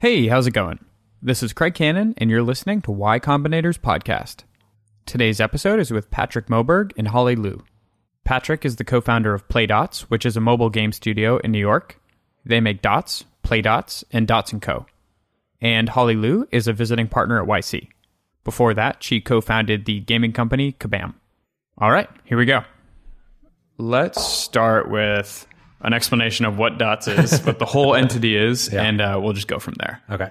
Hey, how's it going? This is Craig Cannon, and you're listening to Y Combinator's podcast. Today's episode is with Patrick Moberg and Holly Liu. Patrick is the co-founder of PlayDots, which is a mobile game studio in New York. They make Dots, PlayDots, and Dots & Co. And Holly Liu is a visiting partner at YC. Before that, she co-founded the gaming company Kabam. All right, here we go. Let's start with an explanation of what Dots is, what the whole entity is, and we'll just go from there. Okay.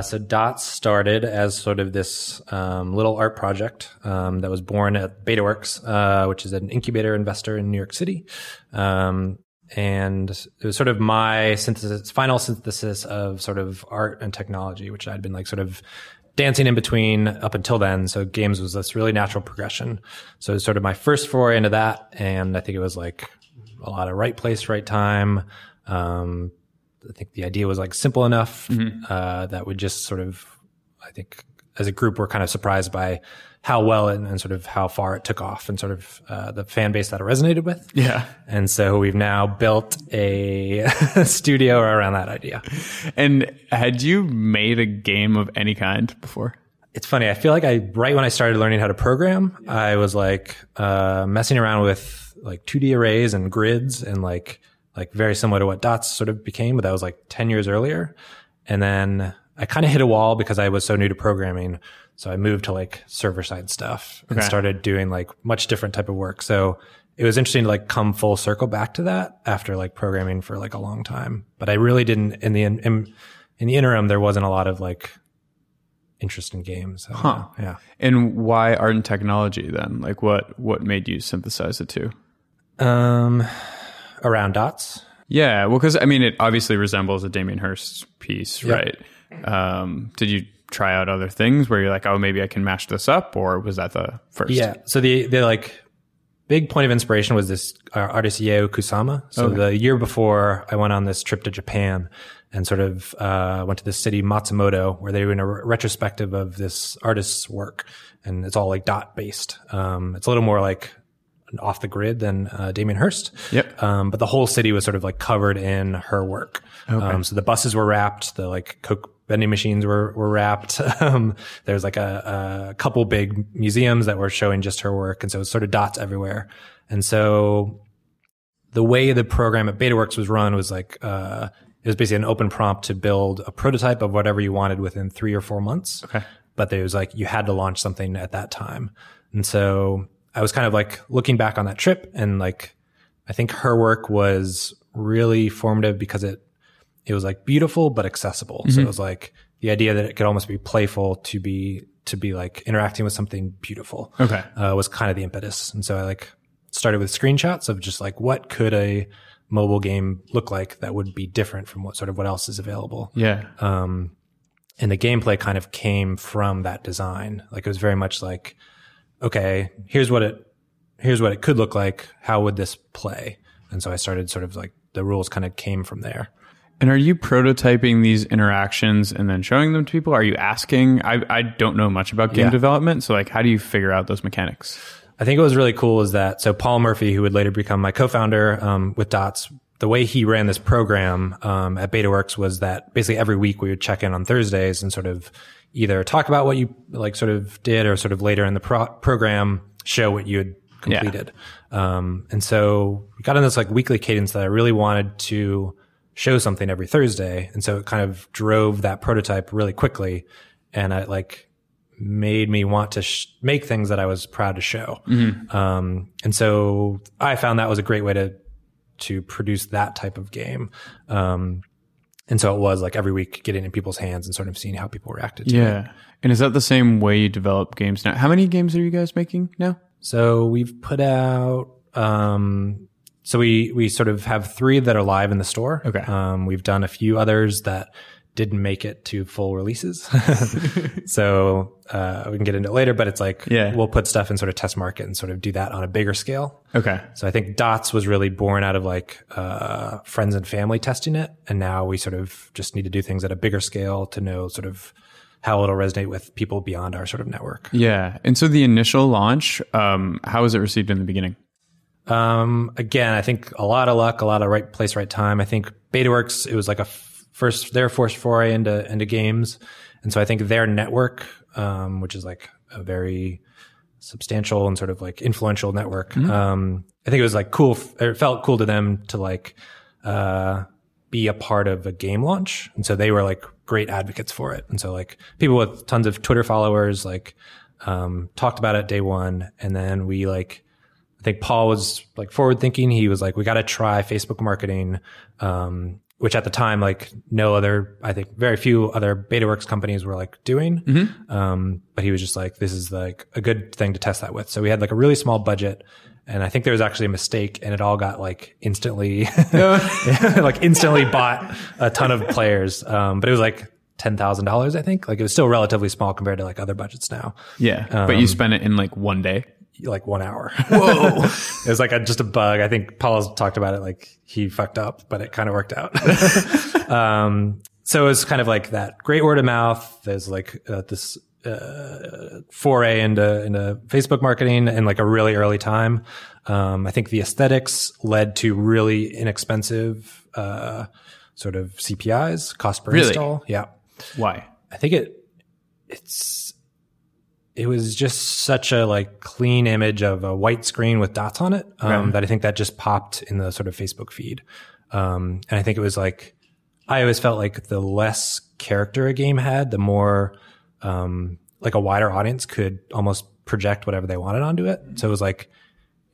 So Dots started as sort of this little art project that was born at BetaWorks, which is an incubator investor in New York City. And it was sort of my final synthesis of sort of art and technology, which I'd been like sort of dancing in between up until then. So games was this really natural progression. So it was sort of my first foray into that. And I think it was like a lot of right place, right time. I think the idea was like simple enough that we just sort of, I think as a group, we're kind of surprised by how well and sort of how far it took off and sort of the fan base that it resonated with. Yeah. And so we've now built a studio around that idea. And had you made a game of any kind before? It's funny. I feel like right when I started learning how to program, I was like messing around with like 2D arrays and grids and like very similar to what Dots sort of became, but that was like 10 years earlier. And then I kind of hit a wall because I was so new to programming. So I moved to like server side stuff and started doing like much different type of work. So it was interesting to like come full circle back to that after like programming for like a long time. But I really didn't in the interim, there wasn't a lot of like interest in games. Yeah. And why art and technology then? Like what made you synthesize the two? Around Dots? Yeah, well, because I mean, it obviously resembles a Damien Hirst piece, right? Did you try out other things where you're like, oh, maybe I can mash this up, or was that the first? Yeah, so the like big point of inspiration was this artist Yayoi Kusama. So the year before, I went on this trip to Japan and sort of went to this city Matsumoto where they were in a retrospective of this artist's work, and it's all like dot based. It's a little more like off the grid than Damien Hirst. Yep. But the whole city was sort of like covered in her work. Okay. So the buses were wrapped, the like Coke vending machines were wrapped. There's like a couple big museums that were showing just her work. And so it's sort of dots everywhere. And so the way the program at BetaWorks was run was like, it was basically an open prompt to build a prototype of whatever you wanted within 3 or 4 months. Okay. But there was like, you had to launch something at that time. And so I was kind of like looking back on that trip, and like I think her work was really formative because it was like beautiful but accessible. Mm-hmm. So it was like the idea that it could almost be playful to be like interacting with something beautiful. Okay. Was kind of the impetus. And so I like started with screenshots of just like what could a mobile game look like that would be different from what else is available. Yeah. And the gameplay kind of came from that design. Like it was very much like, okay, here's what it could look like. How would this play? And so I started sort of like the rules kind of came from there. And are you prototyping these interactions and then showing them to people? Are you asking? I don't know much about game development. So like, how do you figure out those mechanics? I think what was really cool is that, so Paul Murphy, who would later become my co-founder, with Dots, the way he ran this program, at BetaWorks was that basically every week we would check in on Thursdays and sort of either talk about what you like sort of did, or sort of later in the program show what you had completed. Yeah. And so we got on this like weekly cadence that I really wanted to show something every Thursday. And so it kind of drove that prototype really quickly. And it like made me want to make things that I was proud to show. Mm-hmm. And so I found that was a great way to produce that type of game. And so it was like every week getting in people's hands and sort of seeing how people reacted to it. Yeah. And is that the same way you develop games now? How many games are you guys making now? So we've put out, so we sort of have 3 that are live in the store. Okay. We've done a few others that didn't make it to full releases. So we can get into it later, but it's like we'll put stuff in sort of test market and sort of do that on a bigger scale. Okay. So I think Dots was really born out of like friends and family testing it, and now we sort of just need to do things at a bigger scale to know sort of how it'll resonate with people beyond our sort of network. Yeah. And so the initial launch, how was it received in the beginning? Again, I think a lot of luck, a lot of right place, right time. I think BetaWorks, it was like a first, their first foray into games. And so I think their network, which is like a very substantial and sort of like influential network, I think it was like cool. It felt cool to them to like be a part of a game launch. And so they were like great advocates for it. And so like people with tons of Twitter followers, like talked about it day one. And then we like, I think Paul was like forward thinking. He was like, we got to try Facebook marketing. Which at the time, like no other, I think very few other BetaWorks companies were like doing. But he was just like, this is like a good thing to test that with. So we had like a really small budget, and I think there was actually a mistake, and it all got like instantly, like instantly bought a ton of players. But it was like $10,000, I think. Like it was still relatively small compared to like other budgets now. Yeah. But you spent it in like one day. Like 1 hour. Whoa. It was like just a bug. I think Paul's talked about it, like he fucked up, but it kind of worked out. So it was kind of like that great word of mouth. There's like this foray into Facebook marketing in like a really early time. I think the aesthetics led to really inexpensive sort of CPIs, cost per install. Yeah. Why? I think it was just such a like clean image of a white screen with dots on it that I think that just popped in the sort of Facebook feed. And I think it was like, I always felt like the less character a game had, the more like a wider audience could almost project whatever they wanted onto it. So it was like,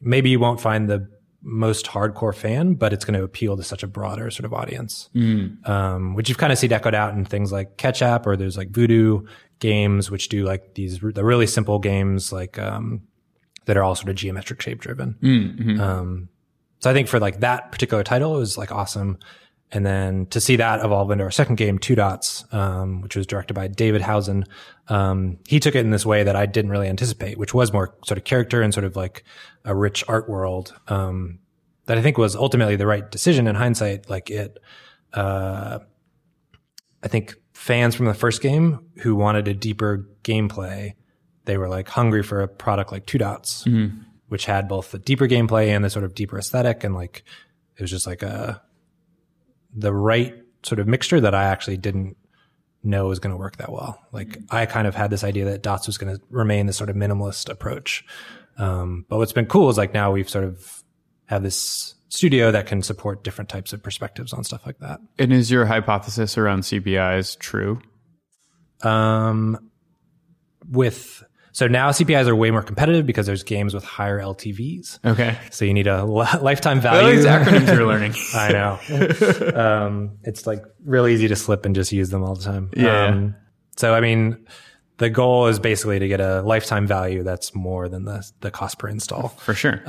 maybe you won't find the most hardcore fan, but it's going to appeal to such a broader sort of audience, which you've kind of seen echoed out in things like Catch App, or there's like Voodoo games, which do like the really simple games like that are all sort of geometric shape driven. So I think for like that particular title, it was like awesome. And then to see that evolve into our second game, Two Dots, which was directed by David Hausen, he took it in this way that I didn't really anticipate, which was more sort of character and sort of like a rich art world that I think was ultimately the right decision in hindsight. Like it, I think fans from the first game who wanted a deeper gameplay, they were like hungry for a product like Two Dots, which had both the deeper gameplay and the sort of deeper aesthetic. And like, it was just like the right sort of mixture that I actually didn't know was going to work that well. Like I kind of had this idea that Dots was going to remain this sort of minimalist approach. But what's been cool is like now we've sort of have this studio that can support different types of perspectives on stuff like that. And is your hypothesis around CPIs true? So now CPIs are way more competitive because there's games with higher LTVs. Okay. So you need a lifetime value. These acronyms you're learning. I know. It's like really easy to slip and just use them all the time. Yeah. So I mean, the goal is basically to get a lifetime value that's more than the cost per install. For sure.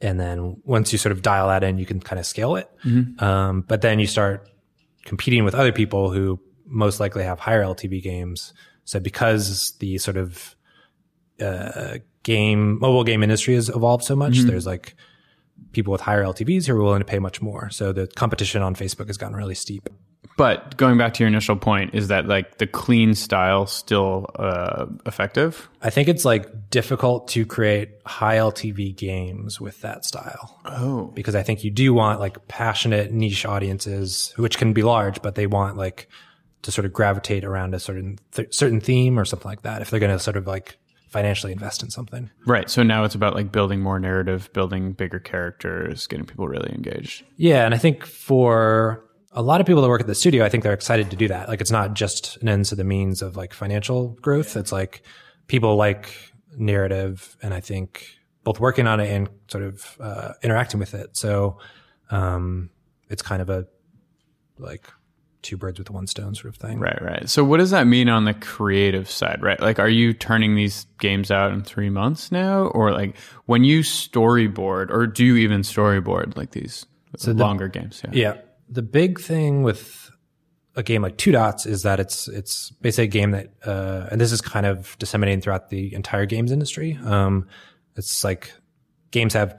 And then once you sort of dial that in, you can kind of scale it. But then you start competing with other people who most likely have higher LTV games. So because the sort of mobile game industry has evolved so much, there's like people with higher LTVs who are willing to pay much more. So the competition on Facebook has gotten really steep. But going back to your initial point, is that like the clean style still effective? I think it's like difficult to create high LTV games with that style. Oh. Because I think you do want like passionate niche audiences, which can be large, but they want like to sort of gravitate around a certain theme or something like that if they're going to sort of like financially invest in something. Right. So now it's about like building more narrative, building bigger characters, getting people really engaged. Yeah. And I think for a lot of people that work at the studio, I think they're excited to do that. Like it's not just an ends to the means of like financial growth. It's like people like narrative, and I think both working on it and sort of interacting with it. So it's kind of a like two birds with one stone sort of thing. Right. So what does that mean on the creative side, right? Like, are you turning these games out in 3 months now? Or like when you storyboard, or do you even storyboard like these longer games? Yeah. The big thing with a game like Two Dots is that it's basically a game that, and this is kind of disseminating throughout the entire games industry. It's like games have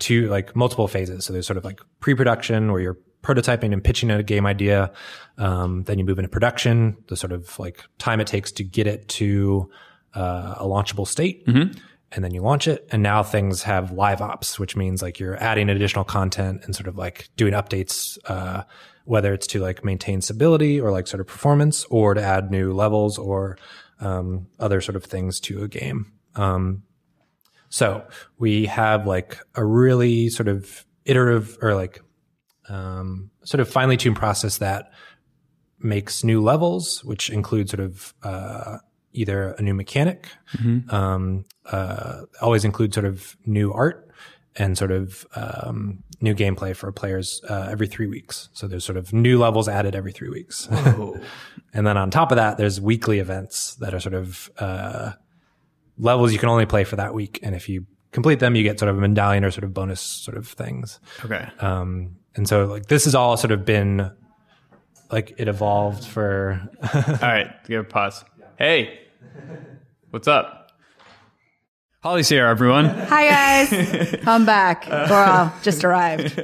multiple phases. So there's sort of like pre-production where you're prototyping and pitching a game idea. Then you move into production, the sort of like time it takes to get it to a launchable state. And then you launch it. And now things have live ops, which means like you're adding additional content and sort of like doing updates whether it's to like maintain stability or like sort of performance, or to add new levels or other sort of things to a game. So we have like a really sort of iterative or like sort of finely tuned process that makes new levels, which include sort of either a new mechanic, always include sort of new art and sort of new gameplay for players every 3 weeks. So there's sort of new levels added every 3 weeks. And then on top of that, there's weekly events that are sort of levels you can only play for that week. And if you complete them, you get sort of a medallion or sort of bonus sort of things. Okay. And so like this has all sort of been like it evolved for... All right, give it a pause. Hey, what's up? Holly's here, everyone. Hi, guys. I'm back. Well, just arrived.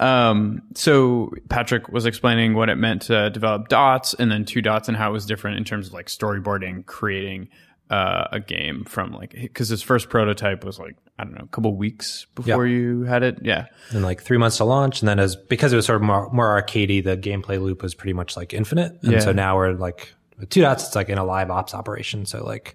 So Patrick was explaining what it meant to develop dots and then two dots and how it was different in terms of like storyboarding, creating a game from like, because his first prototype was like, I don't know, a couple weeks before you had it. Yeah. And like 3 months to launch. And then as because it was sort of more arcadey, the gameplay loop was pretty much like infinite. And so now we're like, with two dots, it's like in a live ops operation. So like,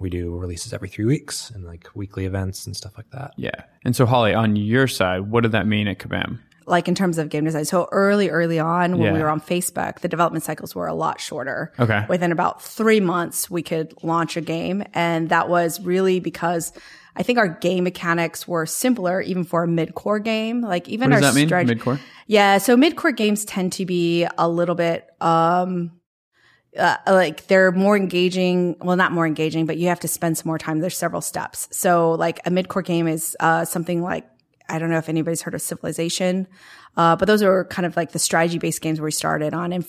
we do releases every 3 weeks and like weekly events and stuff like that. Yeah. And so Holly, on your side, what did that mean at Kabam? Like in terms of game design. So early on when we were on Facebook, the development cycles were a lot shorter. Okay. Within about 3 months, we could launch a game. And that was really because I think our game mechanics were simpler even for a mid-core game. Like even what does that mean? Mid-core? Yeah. So mid-core games tend to be a little bit, like they're more engaging. Well, not more engaging, but you have to spend some more time. There's several steps. So like a mid-core game is something like, I don't know if anybody's heard of Civilization, but those are kind of like the strategy-based games we started on. And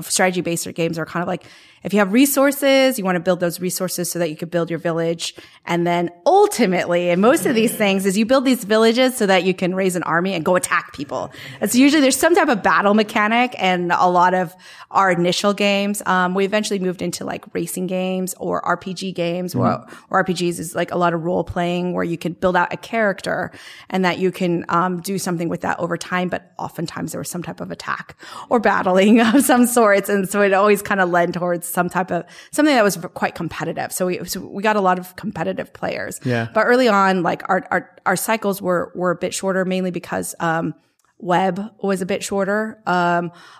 strategy-based games are kind of like if you have resources, you want to build those resources so that you could build your village. And then ultimately, in most of these things, is you build these villages so that you can raise an army and go attack people. And so usually there's some type of battle mechanic and a lot of our initial games. We eventually moved into like racing games or RPG games or RPGs is like a lot of role playing where you can build out a character and that you can do something with that over time. But oftentimes there was some type of attack or battling of some sorts. And so it always kind of led towards some type of something that was quite competitive. So we got a lot of competitive players. Yeah. But early on, like our cycles were a bit shorter, mainly because web was a bit shorter.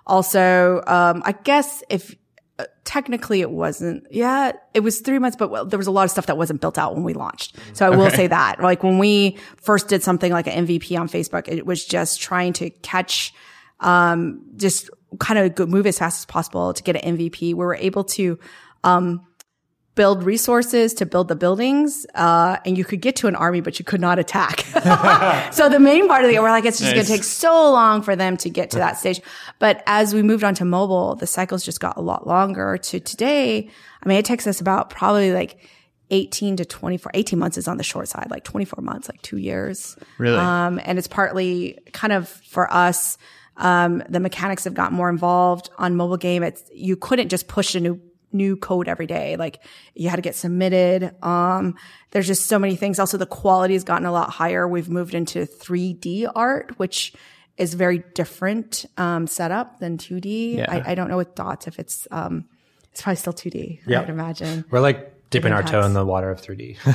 Also, I guess if technically it wasn't. Yeah, it was 3 months, but there was a lot of stuff that wasn't built out when we launched. So I will say that, like when we first did something like an MVP on Facebook, it was just trying to catch just kind of move as fast as possible to get an MVP. We were able to build resources to build the buildings, and you could get to an army, but you could not attack. So the main part of the game, we're like, it's just going to take so long for them to get to that stage. But as we moved on to mobile, the cycles just got a lot longer to today. I mean, it takes us about probably like 18 to 24, 18 months is on the short side, like 24 months, like 2 years. Really? And it's partly kind of for us, the mechanics have gotten more involved on mobile game. You couldn't just push a new code every day. Like you had to get submitted. There's just so many things. Also, the quality has gotten a lot higher. We've moved into 3D art, which is very different, setup than 2D. Yeah. I don't know with dots if it's probably still 2D. Yeah. I'd imagine. We're like dipping our toe in the water of 3D. We could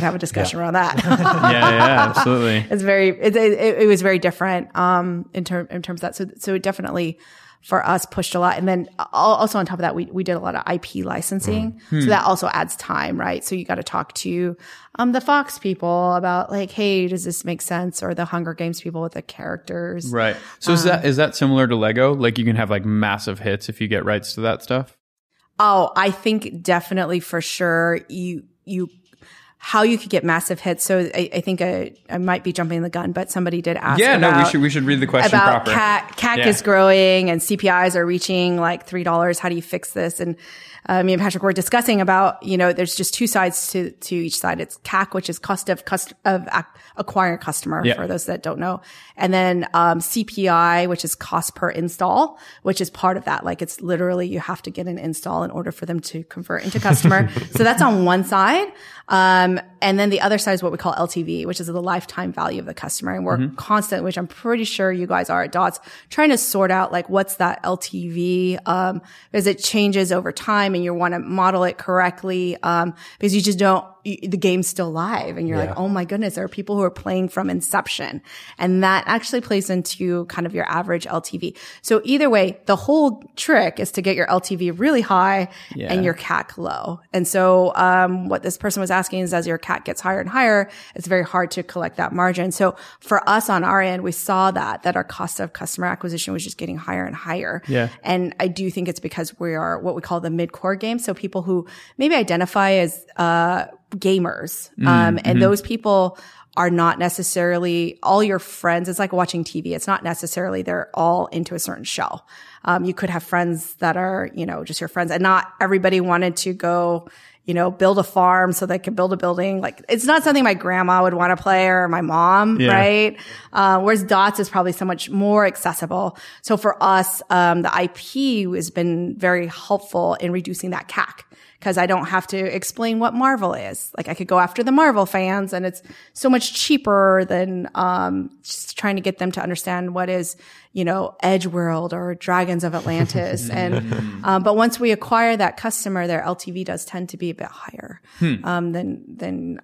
have a discussion around that. yeah, absolutely. It was very different in terms of that. So it definitely for us pushed a lot. And then also on top of that, we did a lot of IP licensing. So that also adds time, right? So you got to talk to the Fox people about like, hey, does this make sense? Or the Hunger Games people with the characters. Right. So is that similar to Lego? Like you can have like massive hits if you get rights to that stuff? Oh, I think definitely for sure how you could get massive hits. So I think I might be jumping the gun, but somebody did ask. Yeah, about, no, we should read the question about proper. CAC is growing and CPIs are reaching like $3. How do you fix this? And me and Patrick were discussing about, you know, there's just two sides to each side. It's CAC, which is cost of acquiring a customer for those that don't know. And then, CPI, which is cost per install, which is part of that. Like it's literally, you have to get an install in order for them to convert into customer. So that's on one side. And then the other side is what we call LTV, which is the lifetime value of the customer. And we're constant, which I'm pretty sure you guys are at Dots, trying to sort out like what's that LTV, because it changes over time and you want to model it correctly, because you just don't, the game's still live and you're like, oh my goodness, there are people who are playing from inception. And that actually plays into kind of your average LTV. So either way, the whole trick is to get your LTV really high and your CAC low. And so, what this person was asking is, as your CAC gets higher and higher, it's very hard to collect that margin. So for us on our end, we saw that our cost of customer acquisition was just getting higher and higher. Yeah. And I do think it's because we are what we call the mid-core game. So people who maybe identify as, gamers. And those people are not necessarily all your friends. It's like watching TV. It's not necessarily they're all into a certain shell. You could have friends that are, you know, just your friends, and not everybody wanted to go, you know, build a farm so they could build a building. Like, it's not something my grandma would want to play or my mom, right? Whereas Dots is probably so much more accessible. So for us, the IP has been very helpful in reducing that CAC. Because I don't have to explain what Marvel is. Like, I could go after the Marvel fans, and it's so much cheaper than just trying to get them to understand what is, you know, Edge World or Dragons of Atlantis. And but once we acquire that customer, their LTV does tend to be a bit higher than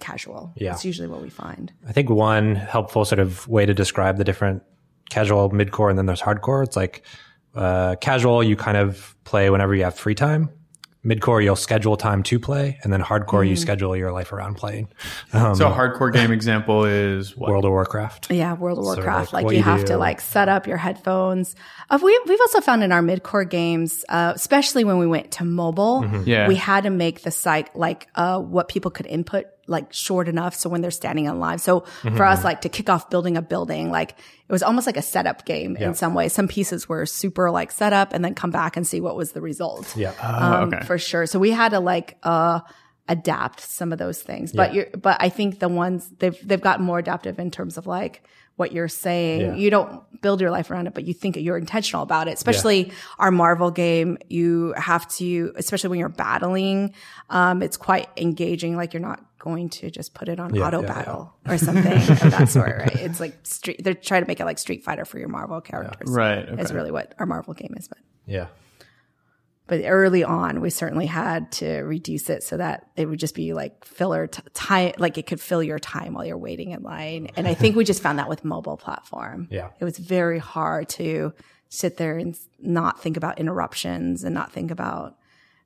casual. Yeah, it's usually what we find. I think one helpful sort of way to describe the different casual, mid-core, and then there's hardcore. It's like casual, you kind of play whenever you have free time. Mid-core, you'll schedule time to play, and then hardcore, you schedule your life around playing. So a hardcore game example is what? World of Warcraft. Yeah, World of Warcraft. So like you have to like set up your headphones. We've also found in our mid-core games, especially when we went to mobile, we had to make the site like what people could input like short enough so when they're standing on live. So for us, like to kick off building a building, like it was almost like a setup game in some way. Some pieces were super like set up and then come back and see what was the result. Yeah. Okay. For sure. So we had to like adapt some of those things. But but I think the ones they've gotten more adaptive in terms of like what you're saying. Yeah. You don't build your life around it, but you think you're intentional about it. Especially our Marvel game, you have to, especially when you're battling, it's quite engaging. Like you're not going to just put it on auto battle or something of that sort, right? It's like they're trying to make it like Street Fighter for your Marvel characters. Right. Okay. Is really what our Marvel game is. But early on, we certainly had to reduce it so that it would just be like filler time, like it could fill your time while you're waiting in line. And I think we just found that with mobile platform. Yeah. It was very hard to sit there and not think about interruptions and not think about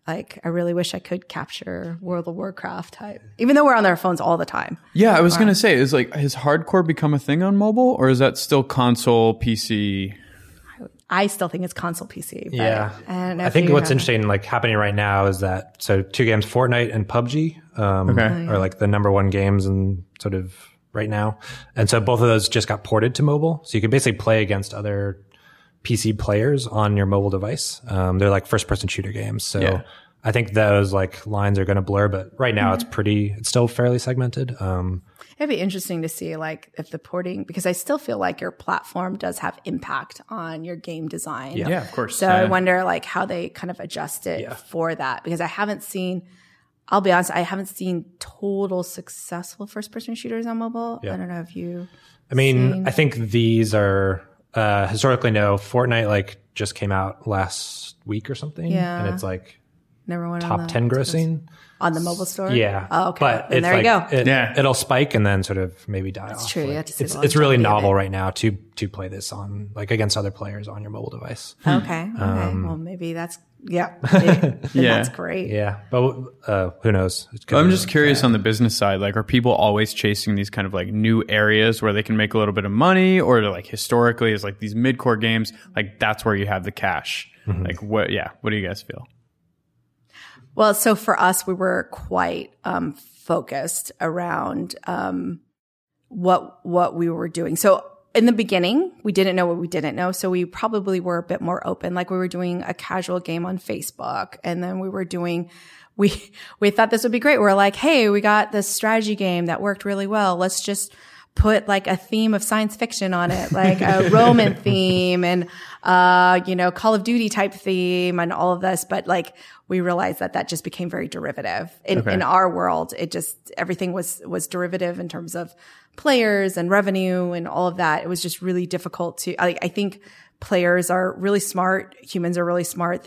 like, I really wish I could capture World of Warcraft type, even though we're on our phones all the time. Yeah, I was going to say, is like, has hardcore become a thing on mobile, or is that still console, PC? I still think it's console PC. But I think what's interesting, like happening right now, is that so two games, Fortnite and PUBG, are like the number one games and sort of right now, and so both of those just got ported to mobile, so you can basically play against other PC players on your mobile device. They're like first-person shooter games, so I think those like lines are going to blur. But right now, it's still fairly segmented. It'd be interesting to see like if the porting, because I still feel like your platform does have impact on your game design. Yeah, of course. So I wonder like how they kind of adjust it for that, because I haven't seen, I'll be honest, I haven't seen total successful first-person shooters on mobile. I don't know if you... I mean, I think these are historically no. Fortnite like just came out last week or something. Yeah. And it's like... Never went top 10 grossing on the mobile store. Yeah. Oh, okay. But and there like, you go. It'll spike and then sort of maybe die off. That's true. Like, it's really novel right now to play this on like against other players on your mobile device. Okay. Well, maybe that's that's great. Yeah. But who knows? I'm just curious on the business side. Like, are people always chasing these kind of like new areas where they can make a little bit of money, or like historically is like these mid-core games, like that's where you have the cash? Like what do you guys feel? Well, so for us, we were quite focused around what we were doing. So in the beginning, we didn't know what we didn't know, so we probably were a bit more open. Like we were doing a casual game on Facebook, and then we were doing we thought this would be great. We're like, hey, we got this strategy game that worked really well. Let's just put like a theme of science fiction on it, like a Roman theme and, you know, Call of Duty type theme and all of this. But like we realized that that just became very derivative in our world. It just, everything was derivative in terms of players and revenue and all of that. It was just really difficult to, I think players are really smart. Humans are really smart.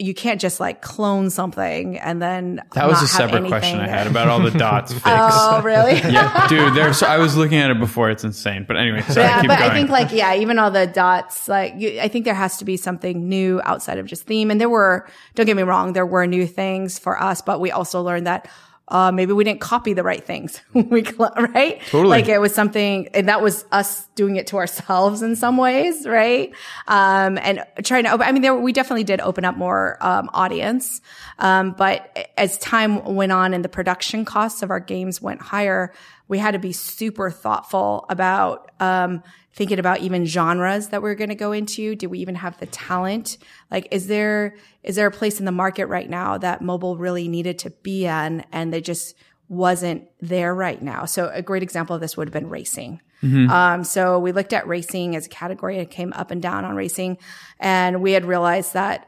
You can't just like clone something and then that was a separate question I had about all the dots. Fix. Oh, really? Yeah, dude. I was looking at it before. It's insane. But anyway, sorry. Yeah, keep going. I think like even all the dots. Like, I think there has to be something new outside of just theme. And there were. Don't get me wrong. There were new things for us, but we also learned that maybe we didn't copy the right things. Right? Totally. Like it was something, and that was us doing it to ourselves in some ways, right? And trying to open, we definitely did open up more, audience. But as time went on and the production costs of our games went higher, we had to be super thoughtful about, thinking about even genres that we're going to go into. Do we even have the talent? Like, is there a place in the market right now that mobile really needed to be in and they just wasn't there right now? So a great example of this would have been racing. Mm-hmm. So we looked at racing as a category and came up and down on racing. And we had realized that,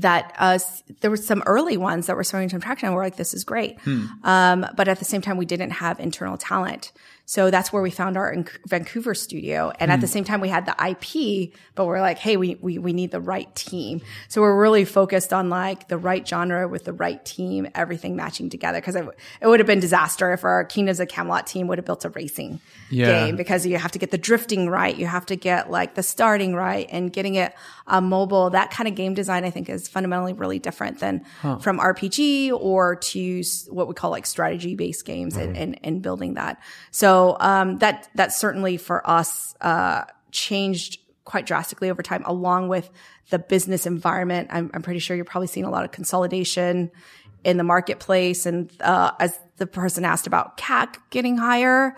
there were some early ones that were starting to attract, and we're like, this is great. But at the same time, we didn't have internal talent. So that's where we found our Vancouver studio. And at the same time, we had the IP, but we're like, hey, we need the right team. So we're really focused on like the right genre with the right team, everything matching together. Cause it would have been disaster if our Kingdoms of Camelot team would have built a racing game, because you have to get the drifting right. You have to get like the starting right and getting it on mobile. That kind of game design, I think, is fundamentally really different than from RPG or to what we call like strategy based games and building that. So that certainly for us changed quite drastically over time, along with the business environment. I'm pretty sure you're probably seeing a lot of consolidation in the marketplace. And as the person asked about CAC getting higher,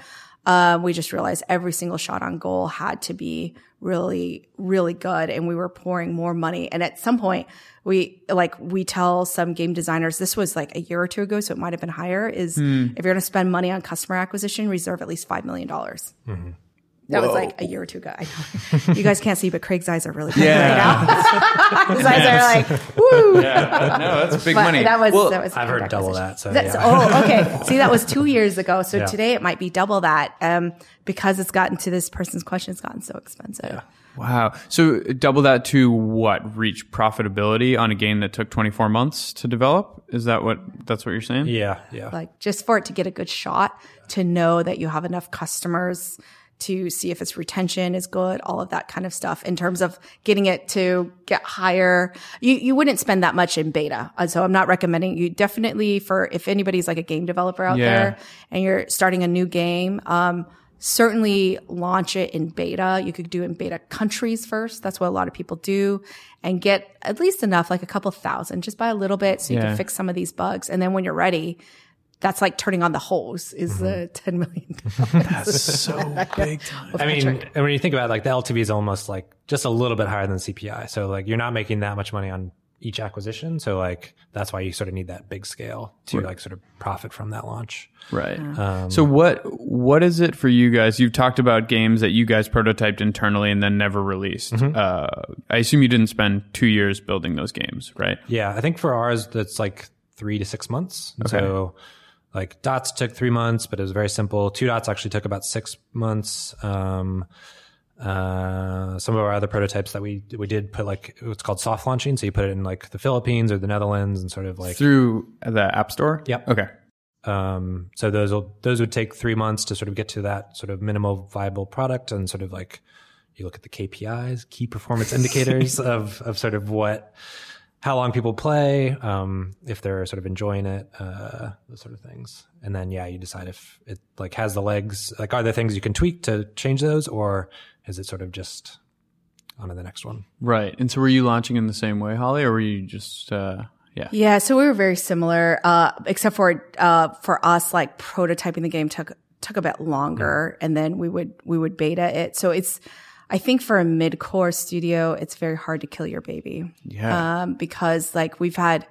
we just realized every single shot on goal had to be really, really good. And we were pouring more money. And at some point, we tell some game designers, this was like a year or two ago, so it might have been higher, is if you're going to spend money on customer acquisition, reserve at least $5 million. Mm-hmm. That was like a year or two ago. I know. You guys can't see, but Craig's eyes are really big right now. His eyes are like, woo. Yeah. No, that's big money. That was I've heard double that. So yeah. Oh, okay. See, that was 2 years ago. So today it might be double that because it's gotten to this person's question. It's gotten so expensive. Yeah. Wow. So double that to what? Reach profitability on a game that took 24 months to develop? Is that what you're saying? Yeah. Yeah. Like just for it to get a good shot, to know that you have enough customers to see if its retention is good, all of that kind of stuff in terms of getting it to get higher. You wouldn't spend that much in beta. So I'm not recommending you definitely for if anybody's like a game developer out there and you're starting a new game, certainly launch it in beta. You could do in beta countries first. That's what a lot of people do, and get at least enough, like a couple thousand, just by a little bit so you can fix some of these bugs. And then when you're ready, that's like turning on the hose is the $10 million. That's so big time. I mean, and when you think about it, like the LTV is almost like just a little bit higher than CPI. So like you're not making that much money on each acquisition. So like that's why you sort of need that big scale to like sort of profit from that launch. Right. So what is it for you guys? You've talked about games that you guys prototyped internally and then never released. Mm-hmm. I assume you didn't spend 2 years building those games, right? Yeah. I think for ours, that's like 3 to 6 months. Okay. So like Dots took 3 months, but it was very simple. Two Dots actually took about 6 months. Some of our other prototypes that we did put like what's called soft launching. So you put it in like the Philippines or the Netherlands and sort of like through the App Store. Yep. Okay. So those would take 3 months to sort of get to that sort of minimal viable product, and sort of like you look at the KPIs, key performance indicators of sort of what. How long people play, if they're sort of enjoying it, those sort of things. And then, you decide if it like has the legs, like are there things you can tweak to change those, or is it sort of just on to the next one? Right. And so were you launching in the same way, Holly, or were you just, Yeah. So we were very similar, except for us, like prototyping the game took a bit longer and then we would beta it. So it's, I think for a mid-core studio, it's very hard to kill your baby. Yeah. Because like we've had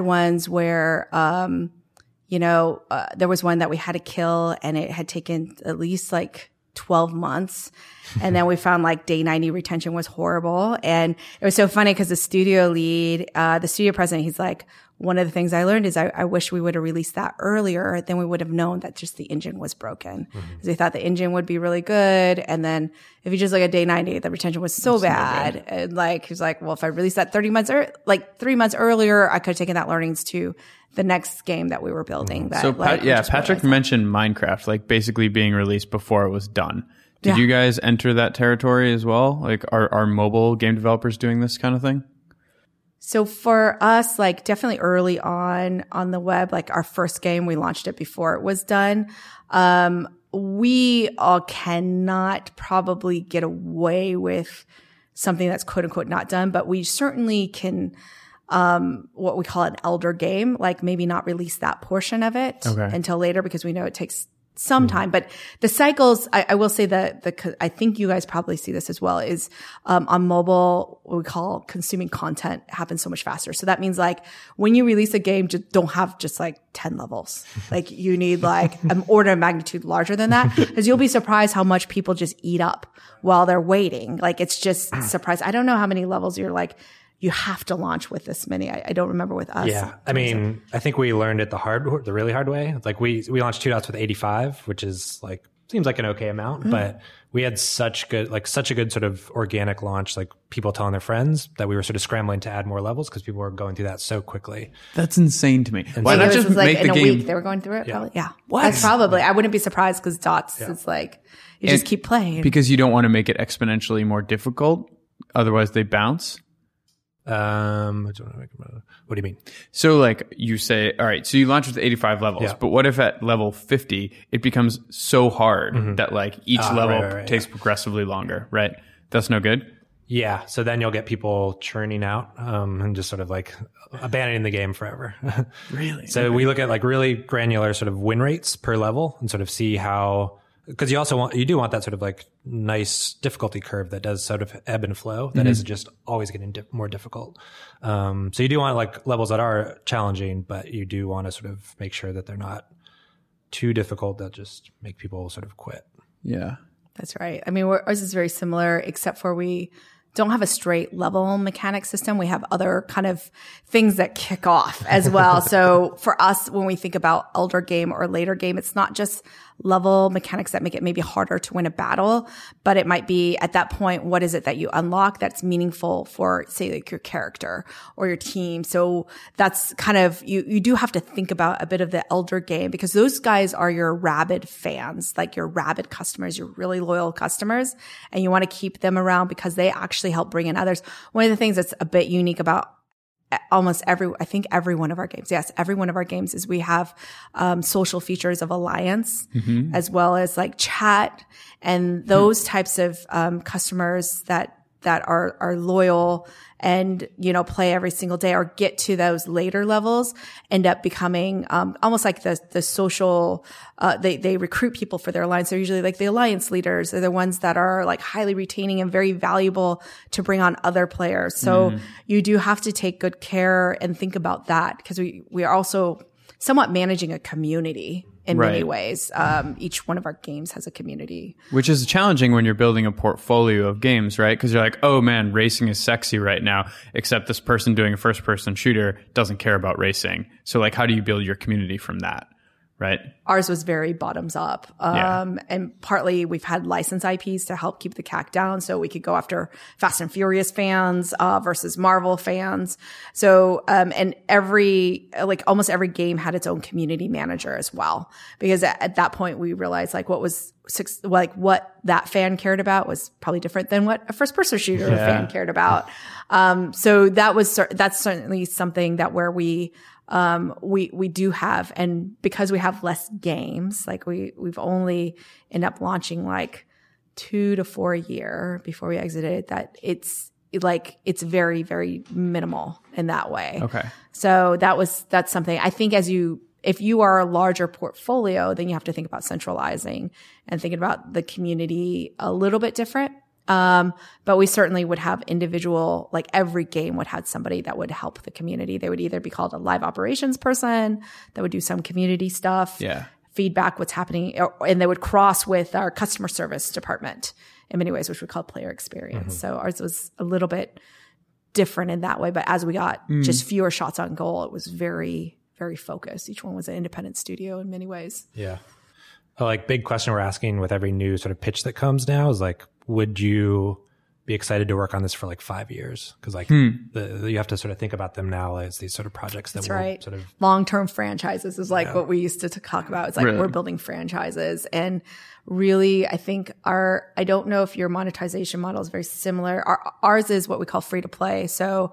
ones where, you know, there was one that we had to kill and it had taken at least like 12 months. And then we found like day 90 retention was horrible. And it was so funny because the studio lead, the studio president, he's like, one of the things I learned is I wish we would have released that earlier. Then we would have known that just the engine was broken. Mm-hmm. So we thought the engine would be really good. And then if you just look at day 90, the retention was so bad. And like, he was like, well, if I released that 3 months earlier, I could have taken that learnings to the next game that we were building. Mm-hmm. That, so like, Patrick mentioned Minecraft, like basically being released before it was done. Did you guys enter that territory as well? Like, are mobile game developers doing this kind of thing? So for us, like definitely early on the web, like our first game, we launched it before it was done. We all cannot probably get away with something that's quote unquote not done, but we certainly can, what we call an elder game, like maybe not release that portion of it until later because we know it takes some time, but the cycles, I will say that I think you guys probably see this as well, is on mobile, what we call consuming content happens so much faster. So that means like when you release a game, just don't have just like 10 levels. Like you need like an order of magnitude larger than that, because you'll be surprised how much people just eat up while they're waiting. Like it's just surprise. I don't know how many levels you're like, you have to launch with this many. I don't remember with us. Yeah. I mean, I think we learned it the really hard way. Like we launched Two Dots with 85, which is like, seems like an okay amount, but we had such a good sort of organic launch, like people telling their friends, that we were sort of scrambling to add more levels because people were going through that so quickly. That's insane to me. Why not just make the game? In a week they were going through it, probably. Yeah. What? That's probably, I wouldn't be surprised because Dots is like, you just keep playing. Because you don't want to make it exponentially more difficult. Otherwise they bounce. What do you mean? So like you say, all right, so you launch with 85 levels, but what if at level 50, it becomes so hard that like each level takes progressively longer, right? That's no good. Yeah. So then you'll get people churning out, and just sort of like abandoning the game forever. Really? So we look at like really granular sort of win rates per level and sort of see how, because you also want that sort of like nice difficulty curve that does sort of ebb and flow, that is just always getting more difficult. So you do want like levels that are challenging, but you do want to sort of make sure that they're not too difficult that just make people sort of quit. Yeah, that's right. I mean, ours is very similar, except for we don't have a straight level mechanic system. We have other kind of things that kick off as well. So for us, when we think about elder game or later game, it's not just level mechanics that make it maybe harder to win a battle, but it might be at that point, what is it that you unlock that's meaningful for, say, like your character or your team? So that's kind of, you do have to think about a bit of the elder game, because those guys are your rabid fans, like your rabid customers, your really loyal customers, and you want to keep them around because they actually help bring in others. One of the things that's a bit unique about every one of our games. Yes, every one of our games is we have social features of alliance, as well as like chat and those types of customers that are loyal and, you know, play every single day or get to those later levels, end up becoming almost like the social, they recruit people for their alliance. They're usually like the alliance leaders. They're the ones that are like highly retaining and very valuable to bring on other players. So you do have to take good care and think about that, because we are also somewhat managing a community in many ways. Each one of our games has a community. Which is challenging when you're building a portfolio of games, right? Because you're like, oh man, racing is sexy right now, except this person doing a first-person shooter doesn't care about racing. So like, how do you build your community from that, right? Ours was very bottoms up. And partly we've had licensed IPs to help keep the CAC down, so we could go after Fast and Furious fans versus Marvel fans. So and almost every game had its own community manager as well, because at that point we realized like what that fan cared about was probably different than what a first-person shooter fan cared about. So that's certainly something that where we do have, and because we have less games, like we've only end up launching like 2 to 4 a year before we exited, that it's very, very minimal in that way. Okay. So that's something I think if you are a larger portfolio, then you have to think about centralizing and thinking about the community a little bit different. But we certainly would have individual, like every game would have somebody that would help the community. They would either be called a live operations person that would do some community stuff, feedback, what's happening, and they would cross with our customer service department in many ways, which we call player experience. So ours was a little bit different in that way. But as we got just fewer shots on goal, it was very, very focused. Each one was an independent studio in many ways. Yeah. Like big question we're asking with every new sort of pitch that comes now is like, would you be excited to work on this for like 5 years? Because like you have to sort of think about them now as these sort of projects that will sort of long-term franchises is like what we used to talk about. It's like we're building franchises, and really, I think I don't know if your monetization model is very similar. Ours is what we call free to play, so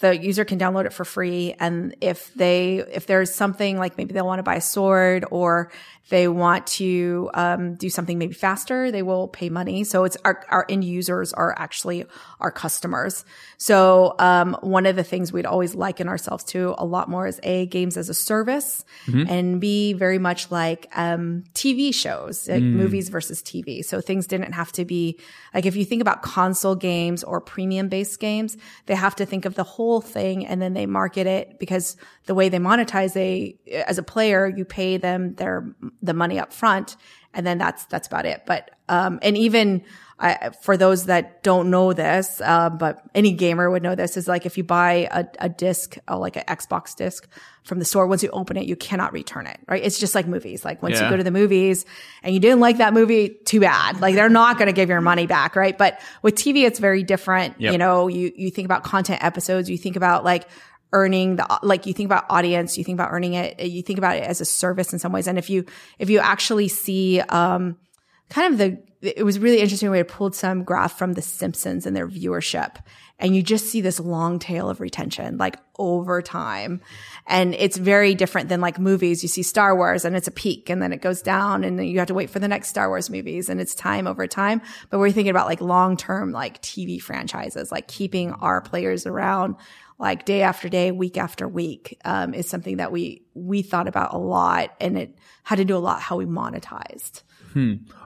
the user can download it for free, and if there's something like maybe they want to buy a sword or they want to do something maybe faster, they will pay money. So it's our end users are actually our customers. So one of the things we'd always liken ourselves to a lot more is A, games as a service, and B, very much like TV shows, like movies versus TV. So things didn't have to be like, if you think about console games or premium based games, they have to think of the whole thing, and then they market it, because the way they monetize, as a player, you pay them the money up front, and then that's about it. But and even for those that don't know this, but any gamer would know this, is like if you buy a disc, like an Xbox disc from the store, once you open it, you cannot return it, right? It's just like movies. Like once you go to the movies and you didn't like that movie, too bad. Like they're not going to give your money back, right? But with TV, it's very different. Yep. You know, you think about content episodes, you think about like earning you think about audience, you think about earning it, you think about it as a service in some ways. And if you actually see, kind of it was really interesting. We had pulled some graph from The Simpsons and their viewership, and you just see this long tail of retention, like over time. And it's very different than like movies. You see Star Wars and it's a peak, and then it goes down, and then you have to wait for the next Star Wars movies, and it's time over time. But we're thinking about like long-term, like TV franchises, like keeping our players around like day after day, week after week, is something that we thought about a lot, and it had to do a lot how we monetized.